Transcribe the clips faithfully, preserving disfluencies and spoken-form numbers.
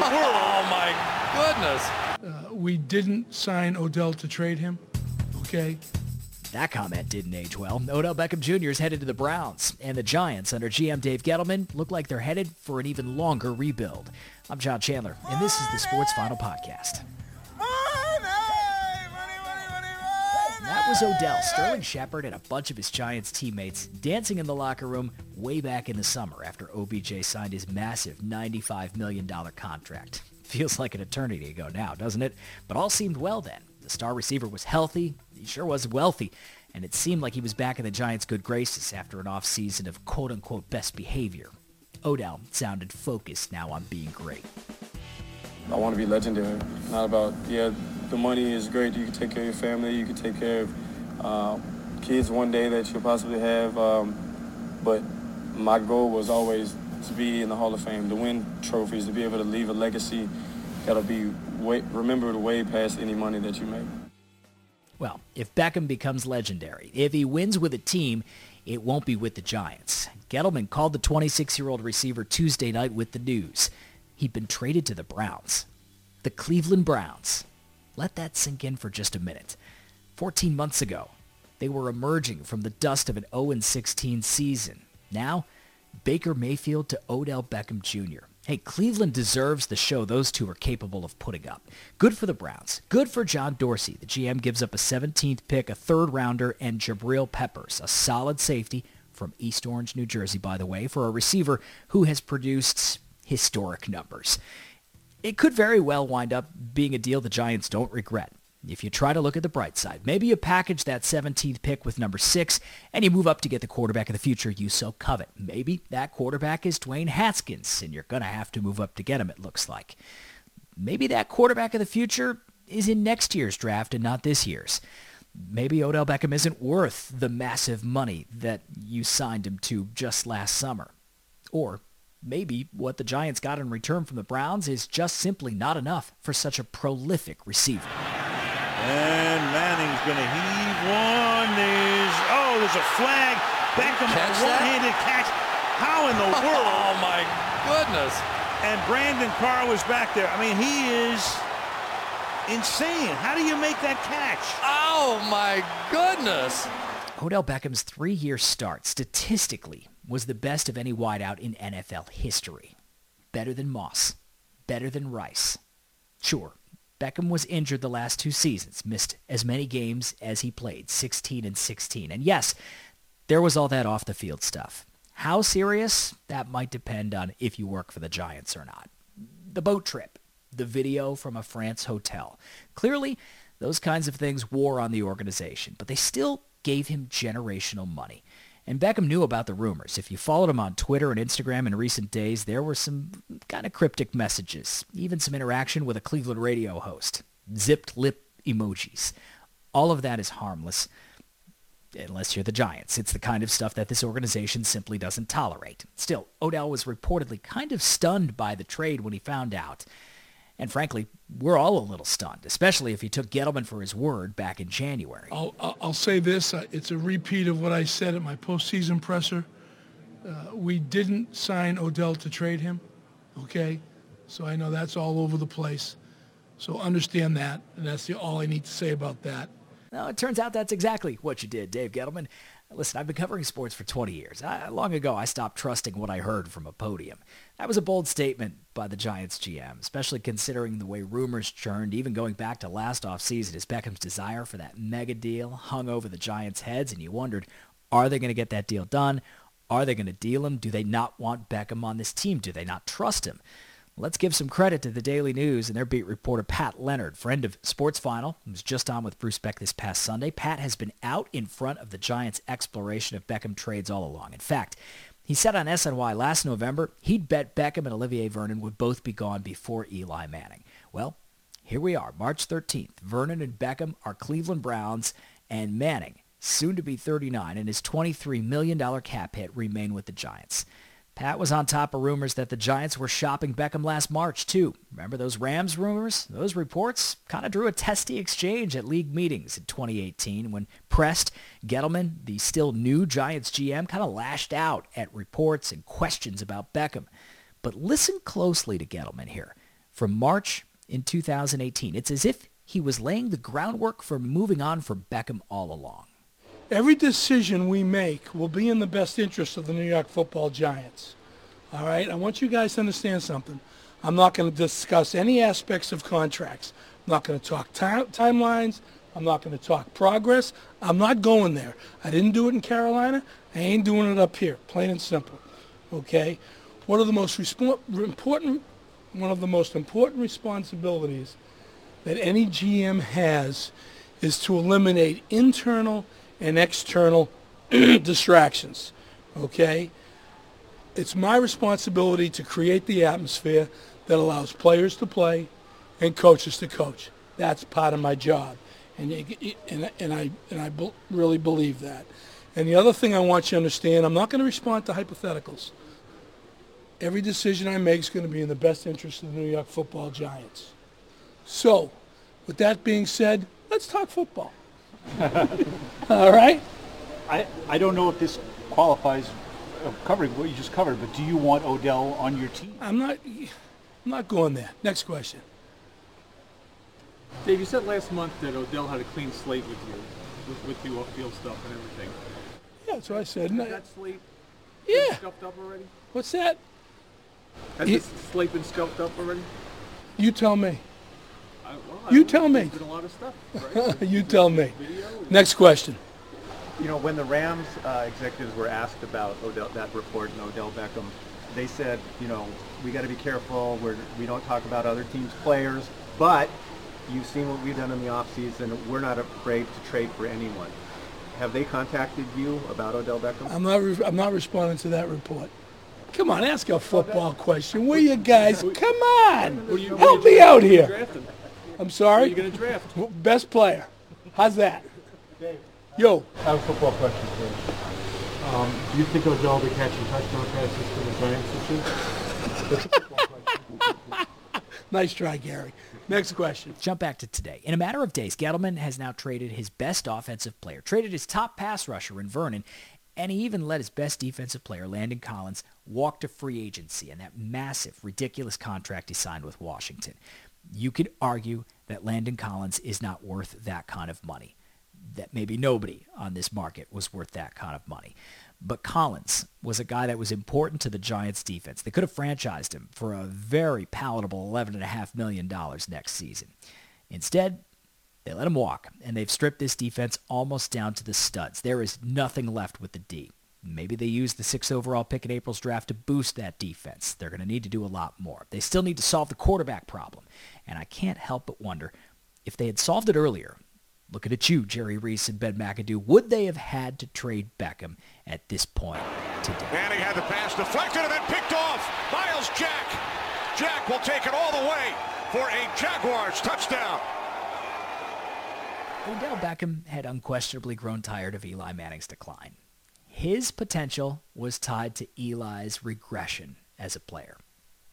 the world. Oh, my goodness. Uh, we didn't sign Odell to trade him, okay? That comment didn't age well. Odell Beckham Junior is headed to the Browns, and the Giants under G M Dave Gettleman look like they're headed for an even longer rebuild. I'm John Chandler, and this is the Sports Final Podcast. That was Odell, Sterling Shepard, and a bunch of his Giants teammates dancing in the locker room way back in the summer after O B J signed his massive ninety-five million dollars contract. Feels like an eternity ago now, doesn't it? But all seemed well then. The star receiver was healthy, he sure was wealthy, and it seemed like he was back in the Giants' good graces after an offseason of quote-unquote best behavior. Odell sounded focused now on being great. I want to be legendary, not about, yeah, the money is great. You can take care of your family. You can take care of uh, kids one day that you'll possibly have. Um, but my goal was always to be in the Hall of Fame, to win trophies, to be able to leave a legacy that'll be way, remembered way past any money that you make. Well, if Beckham becomes legendary, if he wins with a team, it won't be with the Giants. Gettleman called the twenty-six-year-old receiver Tuesday night with the news. He'd been traded to the Browns, the Cleveland Browns. Let that sink in for just a minute. fourteen months ago, they were emerging from the dust of an oh and sixteen season. Now, Baker Mayfield to Odell Beckham Junior Hey, Cleveland deserves the show those two are capable of putting up. Good for the Browns. Good for John Dorsey. The G M gives up a seventeenth pick, a third rounder, and Jabril Peppers, a solid safety from East Orange, New Jersey, by the way, for a receiver who has produced historic numbers. It could very well wind up being a deal the Giants don't regret. If you try to look at the bright side, maybe you package that seventeenth pick with number six and you move up to get the quarterback of the future you so covet. Maybe that quarterback is Dwayne Haskins and you're going to have to move up to get him, it looks like. Maybe that quarterback of the future is in next year's draft and not this year's. Maybe Odell Beckham isn't worth the massive money that you signed him to just last summer. Or maybe what the Giants got in return from the Browns is just simply not enough for such a prolific receiver. And Manning's going to heave one. Is, oh, there's a flag. Beckham, one-handed catch. How in the world? Oh, my goodness. And Brandon Carr was back there. I mean, he is insane. How do you make that catch? Oh, my goodness. Odell Beckham's three-year start statistically was the best of any wideout in N F L history. Better than Moss. Better than Rice. Sure, Beckham was injured the last two seasons, missed as many games as he played, sixteen and sixteen. And yes, there was all that off-the-field stuff. How serious? That might depend on if you work for the Giants or not. The boat trip. The video from a France hotel. Clearly, those kinds of things wore on the organization, but they still gave him generational money. And Beckham knew about the rumors. If you followed him on Twitter and Instagram in recent days, there were some kind of cryptic messages, even some interaction with a Cleveland radio host, zipped lip emojis. All of that is harmless, unless you're the Giants. It's the kind of stuff that this organization simply doesn't tolerate. Still, Odell was reportedly kind of stunned by the trade when he found out. And frankly, we're all a little stunned, especially if he took Gettleman for his word back in January. I'll, I'll say this. Uh, it's a repeat of what I said at my postseason presser. Uh, we didn't sign Odell to trade him, okay? So I know that's all over the place. So understand that, and that's the, all I need to say about that. No, it turns out that's exactly what you did, Dave Gettleman. Listen, I've been covering sports for twenty years. I, long ago, I stopped trusting what I heard from a podium. That was a bold statement by the Giants G M, especially considering the way rumors churned, even going back to last offseason, as Beckham's desire for that mega deal hung over the Giants' heads, and you wondered, are they going to get that deal done? Are they going to deal him? Do they not want Beckham on this team? Do they not trust him? Let's give some credit to the Daily News and their beat reporter Pat Leonard, friend of Sports Final, who was just on with Bruce Beck this past Sunday. Pat has been out in front of the Giants' exploration of Beckham trades all along. In fact, he said on S N Y last November he'd bet Beckham and Olivier Vernon would both be gone before Eli Manning. Well, here we are, March thirteenth. Vernon and Beckham are Cleveland Browns, and Manning, soon to be thirty-nine, and his twenty-three million dollars cap hit remain with the Giants. Pat was on top of rumors that the Giants were shopping Beckham last March, too. Remember those Rams rumors? Those reports kind of drew a testy exchange at league meetings in twenty eighteen when pressed, Gettleman, the still new Giants G M, kind of lashed out at reports and questions about Beckham. But listen closely to Gettleman here. from March in two thousand eighteen. It's as if he was laying the groundwork for moving on for Beckham all along. Every decision we make will be in the best interest of the New York Football Giants. All right? I want you guys to understand something. I'm not going to discuss any aspects of contracts. I'm not going to talk time, timelines. I'm not going to talk progress. I'm not going there. I didn't do it in Carolina. I ain't doing it up here, plain and simple. Okay? One of the most respo- important, one of the most important responsibilities that any G M has is to eliminate internal and external distractions. Okay? It's my responsibility to create the atmosphere that allows players to play and coaches to coach. That's part of my job. And, you, and, and I, and I be, really believe that. And the other thing I want you to understand, I'm not going to respond to hypotheticals. Every decision I make is going to be in the best interest of the New York Football Giants. So, with that being said, let's talk football. All right? I, I don't know if this qualifies of covering what you just covered, but do you want Odell on your team? I'm not, I'm not going there. Next question. Dave, you said last month that Odell had a clean slate with you, with, with the off-field stuff and everything. Yeah, that's what I said. Has that slate yeah. been scuffed up already? What's that? Has it, this slate been scuffed up already? You tell me. I, well, I you tell me. There's been a lot of stuff, right? you tell me. Video? Next question. You know, when the Rams uh, executives were asked about Odell, that report and Odell Beckham, they said, you know, we got to be careful. We're, we don't talk about other teams' players, but... You've seen what we've done in the offseason. We're not afraid to trade for anyone. Have they contacted you about Odell Beckham? I'm not re- I'm not responding to that report. Come on, ask a football question. Will you guys? Come on. You, Help me out here. I'm sorry? You're going to draft. Best player. How's that? Dave, Yo. I have a football question for you. Um, do you think Odell will be catching touchdown passes for the Giants this year? That's a football question. Nice try, Gary. Next question. Jump back to today. In a matter of days, Gettleman has now traded his best offensive player, traded his top pass rusher in Vernon, and he even let his best defensive player, Landon Collins, walk to free agency and that massive, ridiculous contract he signed with Washington. You could argue that Landon Collins is not worth that kind of money, that maybe nobody on this market was worth that kind of money. But Collins was a guy that was important to the Giants' defense. They could have franchised him for a very palatable eleven point five million dollars next season. Instead, they let him walk, and they've stripped this defense almost down to the studs. There is nothing left with the D. Maybe they used the sixth overall pick in April's draft to boost that defense. They're going to need to do a lot more. They still need to solve the quarterback problem. And I can't help but wonder, if they had solved it earlier, looking at you, Jerry Reese and Ben McAdoo, would they have had to trade Beckham at this point today? Manning had the pass deflected and then picked off. Miles Jack. Jack will take it all the way for a Jaguars touchdown. Odell Beckham had unquestionably grown tired of Eli Manning's decline. His potential was tied to Eli's regression as a player.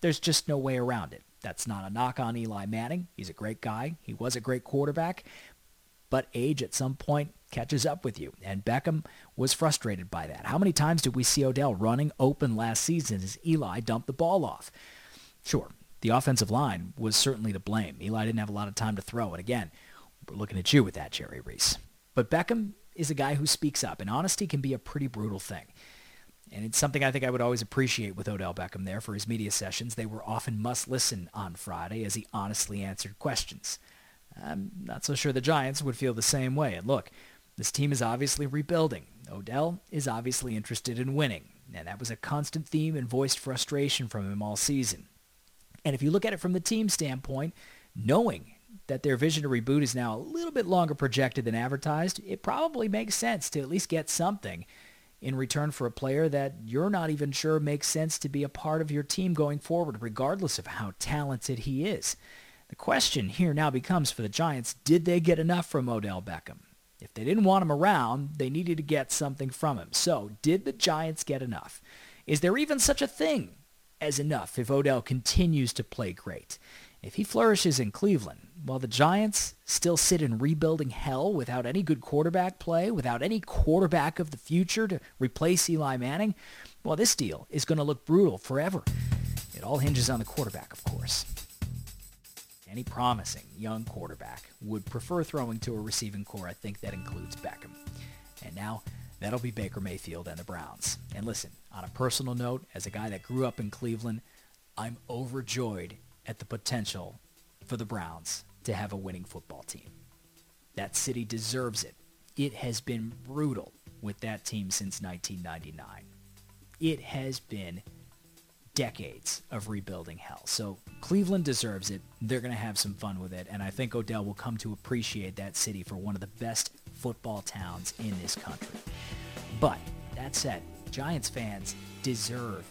There's just no way around it. That's not a knock on Eli Manning. He's a great guy. He was a great quarterback. But age at some point catches up with you, and Beckham was frustrated by that. How many times did we see Odell running open last season as Eli dumped the ball off? Sure, the offensive line was certainly to blame. Eli didn't have a lot of time to throw, and again, we're looking at you with that, Jerry Reese. But Beckham is a guy who speaks up, and honesty can be a pretty brutal thing. And it's something I think I would always appreciate with Odell Beckham there for his media sessions. They were often must-listen on Friday as he honestly answered questions. I'm not so sure the Giants would feel the same way. And look, this team is obviously rebuilding. Odell is obviously interested in winning. And that was a constant theme and voiced frustration from him all season. And if you look at it from the team standpoint, knowing that their vision to reboot is now a little bit longer projected than advertised, it probably makes sense to at least get something in return for a player that you're not even sure makes sense to be a part of your team going forward, regardless of how talented he is. The question here now becomes for the Giants, did they get enough from Odell Beckham? If they didn't want him around, they needed to get something from him. So, did the Giants get enough? Is there even such a thing as enough if Odell continues to play great? If he flourishes in Cleveland, while the Giants still sit in rebuilding hell without any good quarterback play, without any quarterback of the future to replace Eli Manning, well, this deal is going to look brutal forever. It all hinges on the quarterback, of course. any promising young quarterback would prefer throwing to a receiving core, I think, that includes Beckham. And now, that'll be Baker Mayfield and the Browns. And listen, on a personal note, as a guy that grew up in Cleveland, I'm overjoyed at the potential for the Browns to have a winning football team. That city deserves it. It has been brutal with that team since nineteen ninety-nine. It has been decades of rebuilding hell. So Cleveland deserves it. They're going to have some fun with it. And I think Odell will come to appreciate that city for one of the best football towns in this country. But that said, Giants fans deserve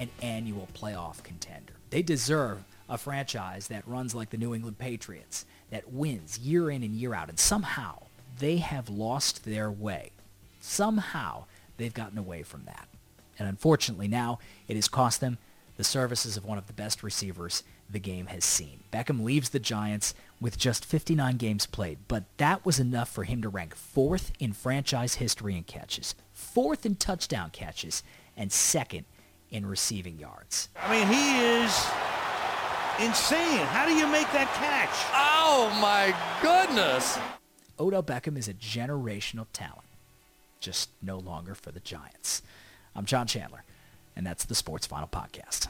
an annual playoff contender. They deserve a franchise that runs like the New England Patriots, that wins year in and year out. And somehow they have lost their way. Somehow they've gotten away from that. And unfortunately now it has cost them the services of one of the best receivers the game has seen. Beckham leaves the Giants with just fifty-nine games played, but that was enough for him to rank fourth in franchise history in catches, fourth in touchdown catches, and second in receiving yards. I mean, he is insane. How do you make that catch? Oh, my goodness. Odell Beckham is a generational talent, just no longer for the Giants. I'm John Chandler, and that's the Sports Final Podcast.